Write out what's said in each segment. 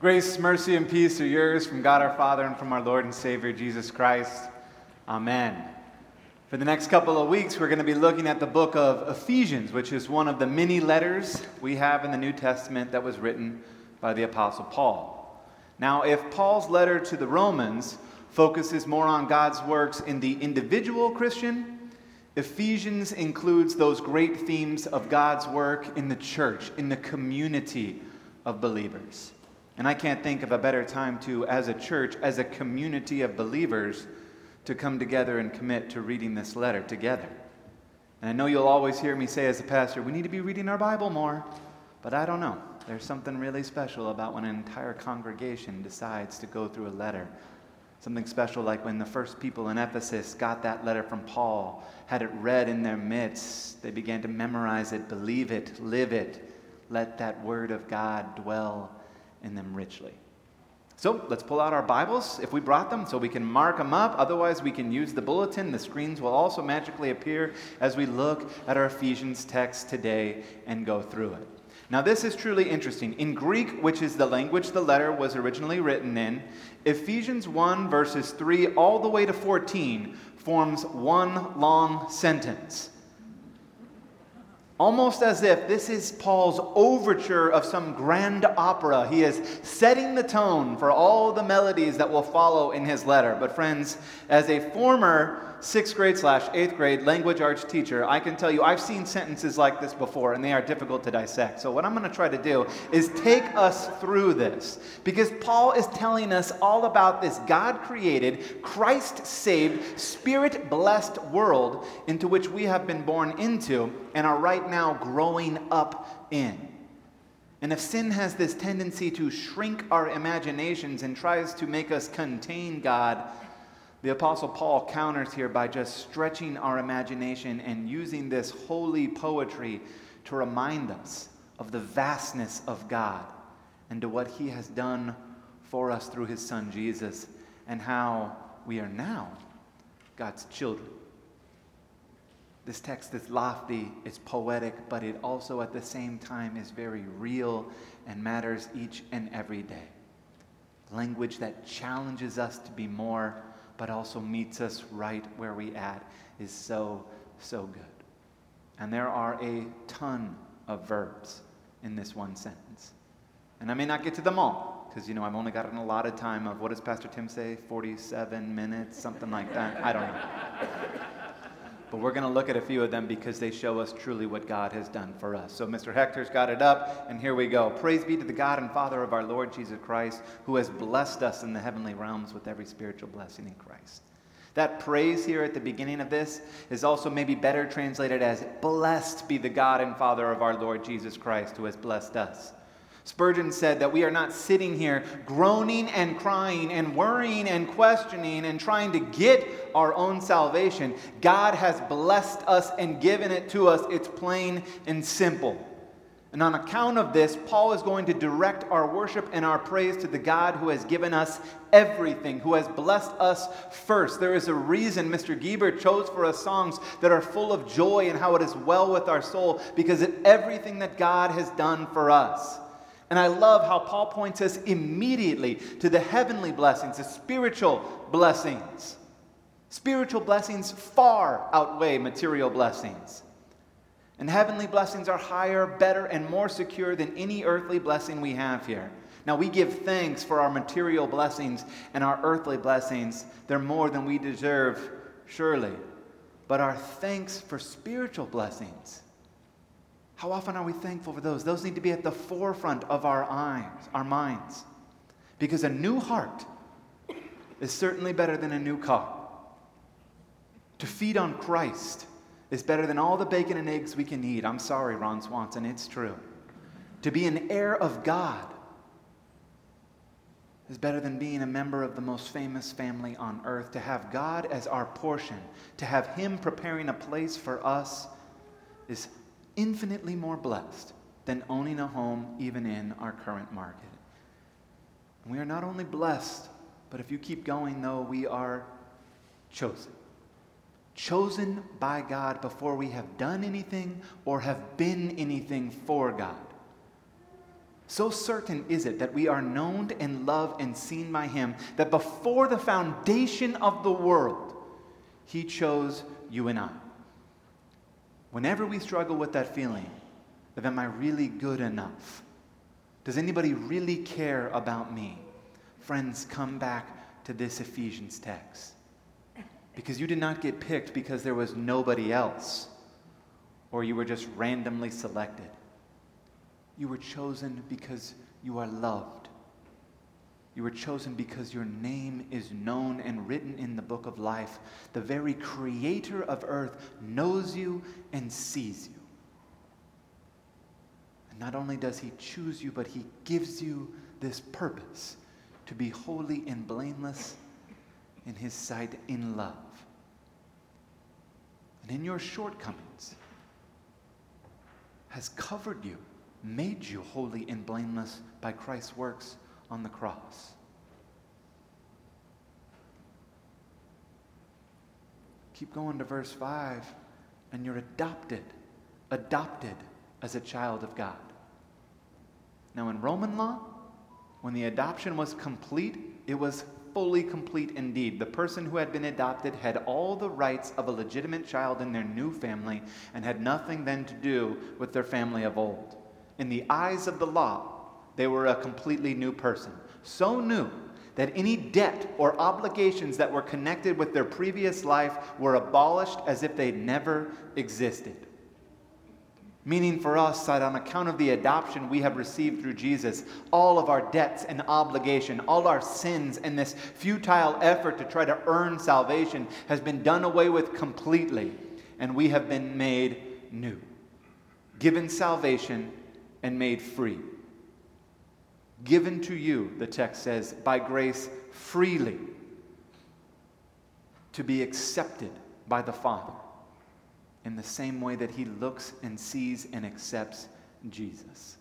Grace, mercy, and peace are yours from God our Father and from our Lord and Savior Jesus Christ. Amen. For the next couple of weeks, we're going to be looking at the book of Ephesians, which is one of the many letters we have in the New Testament that was written by the Apostle Paul. Now, if Paul's letter to the Romans focuses more on God's works in the individual Christian, Ephesians includes those great themes of God's work in the church, in the community of believers. And I can't think of a better time to, as a church, as a community of believers, to come together and commit to reading this letter together. And I know you'll always hear me say as a pastor, we need to be reading our Bible more. But I don't know. There's something really special about when an entire congregation decides to go through a letter. Something special like when the first people in Ephesus got that letter from Paul, had it read in their midst, they began to memorize it, believe it, live it. Let that word of God dwell in them richly. So let's pull out our Bibles, if we brought them, so we can mark them up. Otherwise, we can use the bulletin. The screens will also magically appear as we look at our Ephesians text today and go through it. Now, this is truly interesting. In Greek, which is the language the letter was originally written in, Ephesians 1, verses 3 all the way to 14 forms one long sentence. Almost as if this is Paul's overture of some grand opera. He is setting the tone for all the melodies that will follow in his letter. But friends, as a former 6th grade /8th grade language arts teacher, I can tell you I've seen sentences like this before, and they are difficult to dissect. So what I'm going to try to do is take us through this, because Paul is telling us all about this God-created, Christ-saved, Spirit-blessed world into which we have been born into and are right now growing up in. And if sin has this tendency to shrink our imaginations and tries to make us contain God, the Apostle Paul counters here by just stretching our imagination and using this holy poetry to remind us of the vastness of God and to what He has done for us through His Son Jesus and how we are now God's children. This text is lofty, it's poetic, but it also at the same time is very real and matters each and every day. Language that challenges us to be more, but also meets us right where we at, is so, so good. And there are a ton of verbs in this one sentence. And I may not get to them all, because, I've only got an allotted time of, what does Pastor Tim say, 47 minutes, something like that? I don't know. But we're going to look at a few of them because they show us truly what God has done for us. So Mr. Hector's got it up, and here we go. Praise be to the God and Father of our Lord Jesus Christ, who has blessed us in the heavenly realms with every spiritual blessing in Christ. That praise here at the beginning of this is also maybe better translated as, blessed be the God and Father of our Lord Jesus Christ, who has blessed us. Spurgeon said that we are not sitting here groaning and crying and worrying and questioning and trying to get our own salvation. God has blessed us and given it to us. It's plain and simple. And on account of this, Paul is going to direct our worship and our praise to the God who has given us everything, who has blessed us first. There is a reason Mr. Geber chose for us songs that are full of joy and how it is well with our soul, because of everything that God has done for us. And I love how Paul points us immediately to the heavenly blessings, the spiritual blessings. Spiritual blessings far outweigh material blessings. And heavenly blessings are higher, better, and more secure than any earthly blessing we have here. Now, we give thanks for our material blessings and our earthly blessings. They're more than we deserve, surely. But our thanks for spiritual blessings, how often are we thankful for those? Those need to be at the forefront of our minds. Because a new heart is certainly better than a new car. To feed on Christ is better than all the bacon and eggs we can eat. I'm sorry, Ron Swanson, it's true. To be an heir of God is better than being a member of the most famous family on earth. To have God as our portion, to have Him preparing a place for us, is infinitely more blessed than owning a home even in our current market. And we are not only blessed, but if you keep going, though, we are chosen. Chosen by God before we have done anything or have been anything for God. So certain is it that we are known and loved and seen by him that before the foundation of the world, he chose you and I. Whenever we struggle with that feeling of, am I really good enough? Does anybody really care about me? Friends, come back to this Ephesians text. Because you did not get picked because there was nobody else, or you were just randomly selected. You were chosen because you are loved. You were chosen because your name is known and written in the book of life. The very creator of earth knows you and sees you. And not only does he choose you, but he gives you this purpose to be holy and blameless in his sight in love. And in your shortcomings has covered you, made you holy and blameless by Christ's works on the cross. Keep going to verse 5, and you're adopted as a child of God. Now in Roman law, when the adoption was complete, it was fully complete indeed. The person who had been adopted had all the rights of a legitimate child in their new family and had nothing then to do with their family of old. In the eyes of the law, they were a completely new person, so new that any debt or obligations that were connected with their previous life were abolished as if they never existed. Meaning for us that on account of the adoption we have received through Jesus, all of our debts and obligation, all our sins and this futile effort to try to earn salvation has been done away with completely, and we have been made new, given salvation and made free. Given to you, the text says, by grace freely, to be accepted by the Father in the same way that he looks and sees and accepts Jesus.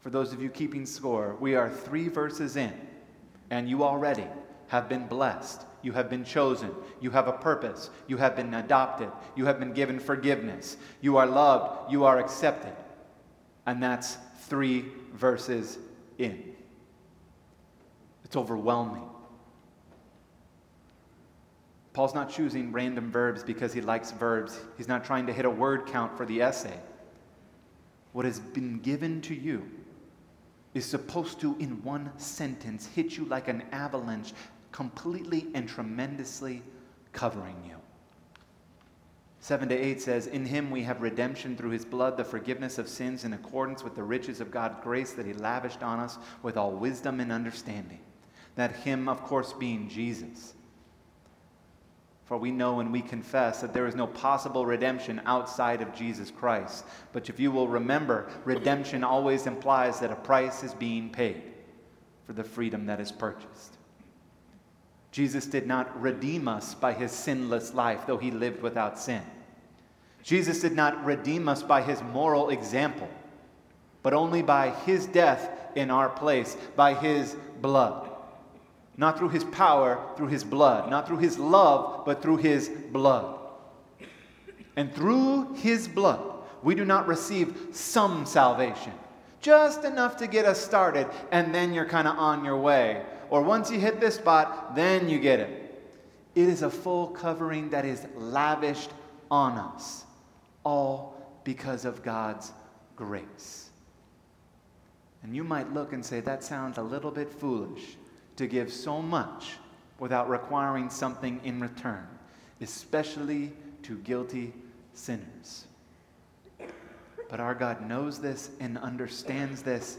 For those of you keeping score, we are 3 verses in, and you already have been blessed. You have been chosen. You have a purpose. You have been adopted. You have been given forgiveness. You are loved. You are accepted. And that's 3 verses in. It's overwhelming. Paul's not choosing random verbs because he likes verbs. He's not trying to hit a word count for the essay. What has been given to you is supposed to, in one sentence, hit you like an avalanche, completely and tremendously covering you. 7-8 says, in him we have redemption through his blood, the forgiveness of sins in accordance with the riches of God's grace that he lavished on us with all wisdom and understanding. That him, of course, being Jesus. For we know and we confess that there is no possible redemption outside of Jesus Christ. But if you will remember, redemption always implies that a price is being paid for the freedom that is purchased. Jesus did not redeem us by his sinless life, though he lived without sin. Jesus did not redeem us by his moral example, but only by his death in our place, by his blood. Not through his power, through his blood. Not through his love, but through his blood. And through his blood, we do not receive some salvation. Just enough to get us started, and then you're kind of on your way. Or once you hit this spot, then you get it. It is a full covering that is lavished on us, all because of God's grace. And you might look and say, that sounds a little bit foolish to give so much without requiring something in return, especially to guilty sinners. But our God knows this and understands this,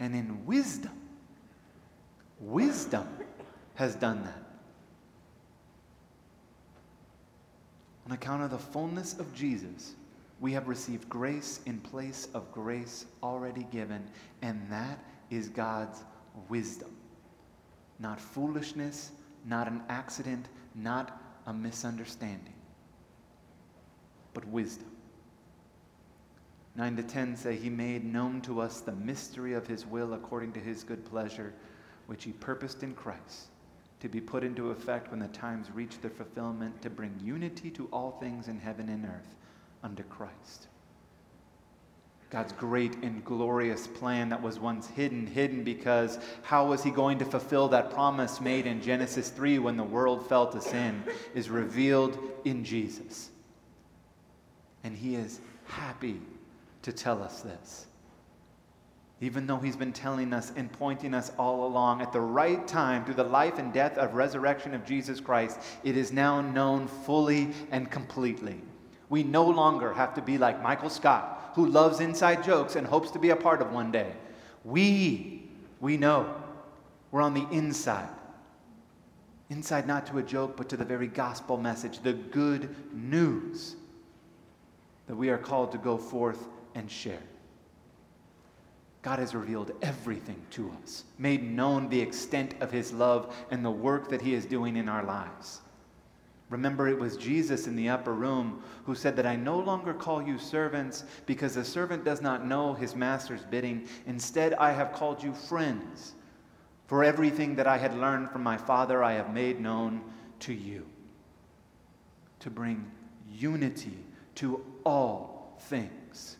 and in wisdom has done that. On account of the fullness of Jesus, we have received grace in place of grace already given, and that is God's wisdom. Not foolishness, not an accident, not a misunderstanding, but wisdom. 9-10 say, he made known to us the mystery of his will according to his good pleasure, which he purposed in Christ, to be put into effect when the times reach their fulfillment, to bring unity to all things in heaven and earth under Christ. God's great and glorious plan that was once hidden because how was he going to fulfill that promise made in Genesis 3 when the world fell to sin is revealed in Jesus. And he is happy to tell us this. Even though he's been telling us and pointing us all along at the right time through the life and death of resurrection of Jesus Christ, it is now known fully and completely. We no longer have to be like Michael Scott, who loves inside jokes and hopes to be a part of one day. We know we're on the inside. Inside not to a joke, but to the very gospel message, the good news that we are called to go forth and share. God has revealed everything to us, made known the extent of his love and the work that he is doing in our lives. Remember, it was Jesus in the upper room who said that I no longer call you servants because the servant does not know his master's bidding. Instead, I have called you friends, for everything that I had learned from my Father I have made known to you, to bring unity to all things,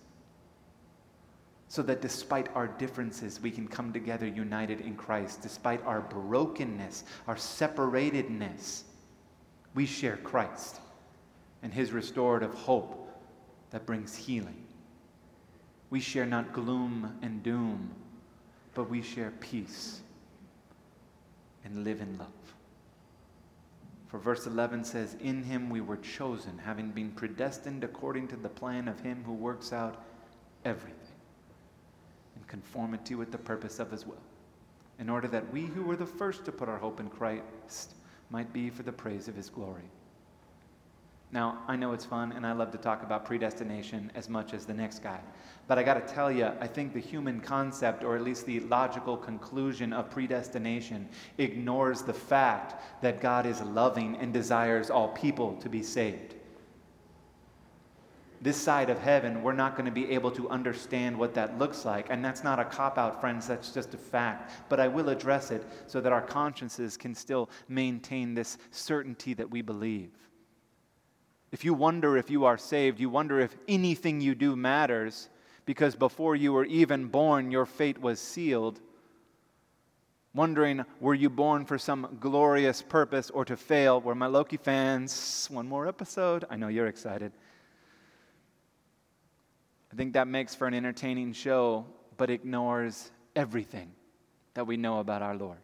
so that despite our differences, we can come together united in Christ. Despite our brokenness, our separatedness, we share Christ and his restorative hope that brings healing. We share not gloom and doom, but we share peace and live in love. For verse 11 says, in him we were chosen, having been predestined according to the plan of him who works out everything in conformity with the purpose of his will, in order that we who were the first to put our hope in Christ might be for the praise of his glory. Now, I know it's fun, and I love to talk about predestination as much as the next guy. But I got to tell you, I think the human concept, or at least the logical conclusion of predestination, ignores the fact that God is loving and desires all people to be saved. This side of heaven, we're not going to be able to understand what that looks like. And that's not a cop-out, friends. That's just a fact. But I will address it so that our consciences can still maintain this certainty that we believe. If you wonder if you are saved, you wonder if anything you do matters, because before you were even born, your fate was sealed. Wondering, were you born for some glorious purpose or to fail? Were my Loki fans, one more episode. I know you're excited. I think that makes for an entertaining show, but ignores everything that we know about our Lord.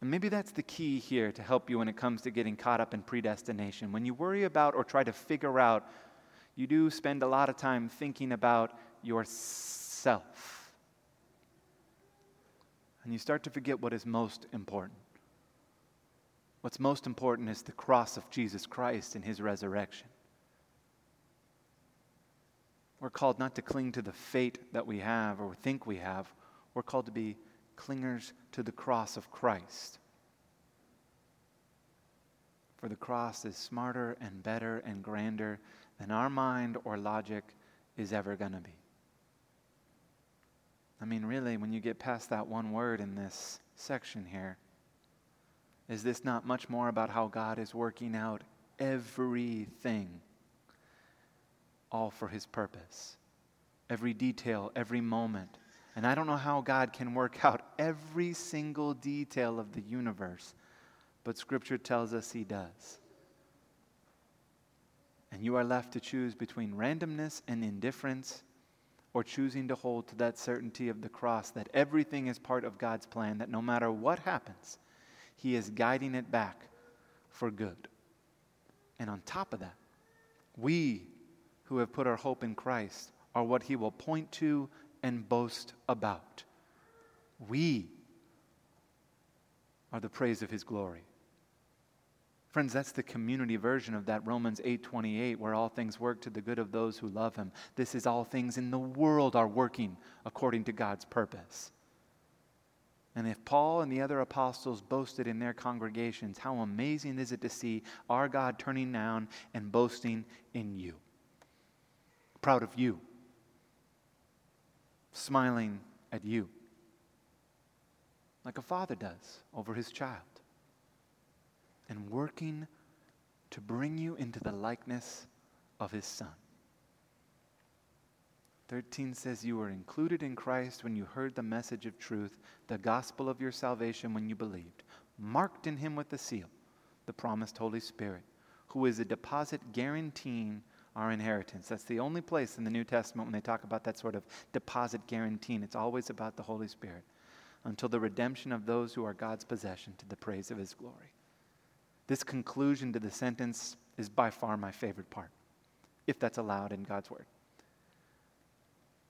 And maybe that's the key here to help you when it comes to getting caught up in predestination. When you worry about or try to figure out, you do spend a lot of time thinking about yourself. And you start to forget what is most important. What's most important is the cross of Jesus Christ and his resurrection. We're called not to cling to the fate that we have or think we have. We're called to be clingers to the cross of Christ. For the cross is smarter and better and grander than our mind or logic is ever going to be. I mean, really, when you get past that one word in this section here, is this not much more about how God is working out everything? All for his purpose. Every detail, every moment. And I don't know how God can work out every single detail of the universe, but Scripture tells us he does. And you are left to choose between randomness and indifference, or choosing to hold to that certainty of the cross that everything is part of God's plan, that no matter what happens, he is guiding it back for good. And on top of that, we who have put our hope in Christ are what he will point to and boast about. We are the praise of his glory. Friends, that's the community version of that Romans 8.28, where all things work to the good of those who love him. This is all things in the world are working according to God's purpose. And if Paul and the other apostles boasted in their congregations, how amazing is it to see our God turning down and boasting in you. Proud of you, smiling at you, like a father does over his child, and working to bring you into the likeness of his son. 13 says you were included in Christ when you heard the message of truth, the gospel of your salvation when you believed, marked in him with the seal, the promised Holy Spirit, who is a deposit guaranteeing our inheritance. That's the only place in the New Testament when they talk about that sort of deposit guaranteeing. It's always about the Holy Spirit, until the redemption of those who are God's possession to the praise of his glory. This conclusion to the sentence is by far my favorite part, if that's allowed in God's word.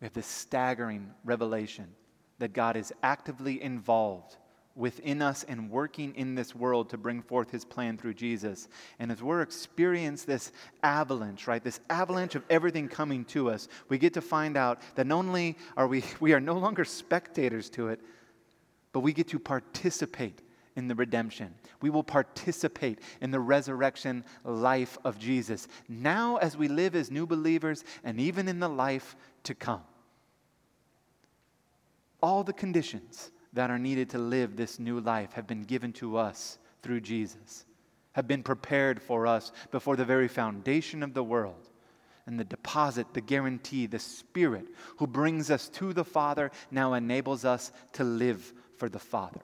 We have this staggering revelation that God is actively involved within us and working in this world to bring forth his plan through Jesus. And as we're experiencing this avalanche, right, this avalanche of everything coming to us, we get to find out that not only are we are no longer spectators to it, but we get to participate in the redemption. We will participate in the resurrection life of Jesus now as we live as new believers and even in the life to come. All the conditions that are needed to live this new life have been given to us through Jesus, have been prepared for us before the very foundation of the world. And the deposit, the guarantee, the Spirit who brings us to the Father now enables us to live for the Father.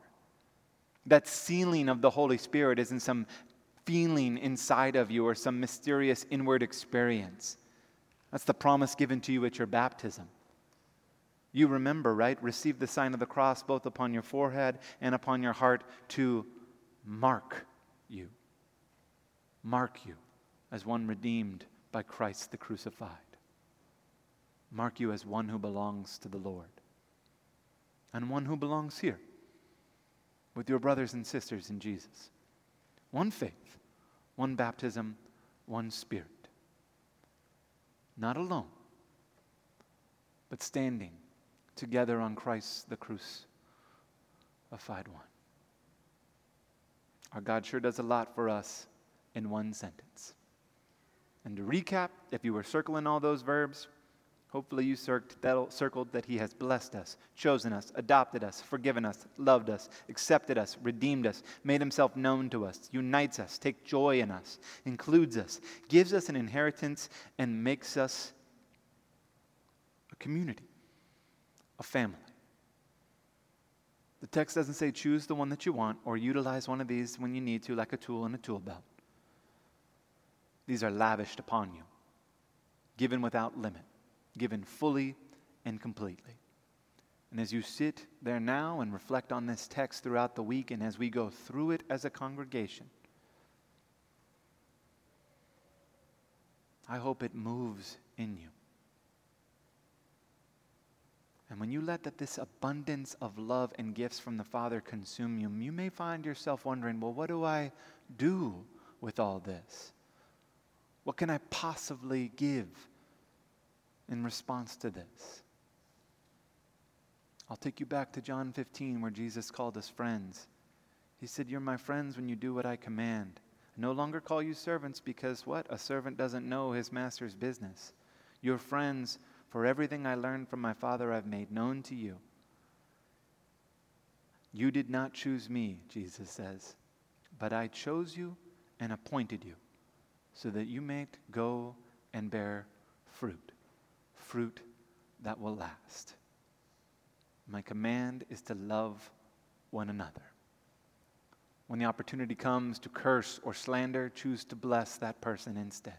That sealing of the Holy Spirit isn't some feeling inside of you or some mysterious inward experience. That's the promise given to you at your baptism. You remember, right? Receive the sign of the cross both upon your forehead and upon your heart to mark you. Mark you as one redeemed by Christ the crucified. Mark you as one who belongs to the Lord. And one who belongs here with your brothers and sisters in Jesus. One faith, one baptism, one Spirit. Not alone, but standing together on Christ the crucified one. Our God sure does a lot for us in one sentence. And to recap, if you were circling all those verbs, hopefully you circled that he has blessed us, chosen us, adopted us, forgiven us, loved us, accepted us, redeemed us, made himself known to us, unites us, takes joy in us, includes us, gives us an inheritance, and makes us a community, a family. The text doesn't say choose the one that you want or utilize one of these when you need to, like a tool in a tool belt. These are lavished upon you, given without limit. Given fully and completely. And as you sit there now and reflect on this text throughout the week, and as we go through it as a congregation, I hope it moves in you. And when you let this abundance of love and gifts from the Father consume you, you may find yourself wondering, well, what do I do with all this? What can I possibly give in response to this? I'll take you back to John 15, where Jesus called us friends. He said, "You're my friends when you do what I command. I no longer call you servants because what? A servant doesn't know his master's business. You're friends, for everything I learned from my Father I've made known to you. You did not choose me," Jesus says, "but I chose you and appointed you so that you may go and bear fruit. Fruit that will last. My command is to love one another." When the opportunity comes to curse or slander, choose to bless that person instead.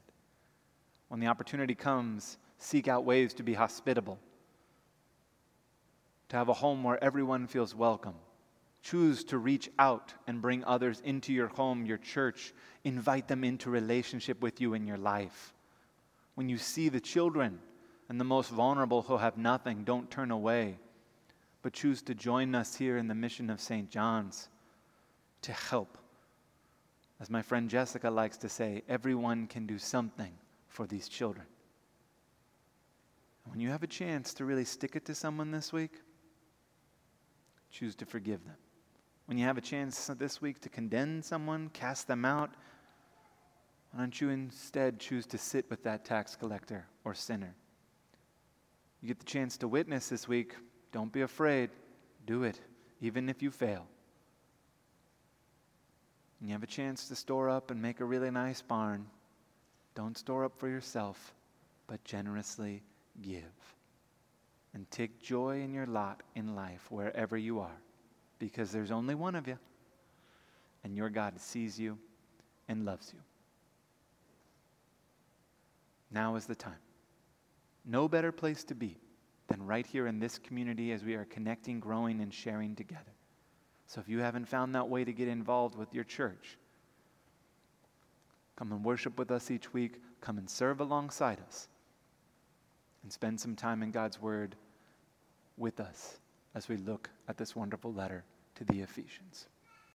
When the opportunity comes, seek out ways to be hospitable, to have a home where everyone feels welcome. Choose to reach out and bring others into your home, your church. Invite them into relationship with you in your life. When you see the children and the most vulnerable who have nothing, don't turn away, but choose to join us here in the mission of St. John's to help. As my friend Jessica likes to say, everyone can do something for these children. When you have a chance to really stick it to someone this week, choose to forgive them. When you have a chance this week to condemn someone, cast them out, why don't you instead choose to sit with that tax collector or sinner? You get the chance to witness this week. Don't be afraid. Do it, even if you fail. And you have a chance to store up and make a really nice barn. Don't store up for yourself, but generously give. and take joy in your lot in life wherever you are, because there's only one of you, and your God sees you and loves you. Now is the time. No better place to be than right here in this community as we are connecting, growing, and sharing together. So if you haven't found that way to get involved with your church, come and worship with us each week. Come and serve alongside us. And spend some time in God's Word with us as we look at this wonderful letter to the Ephesians.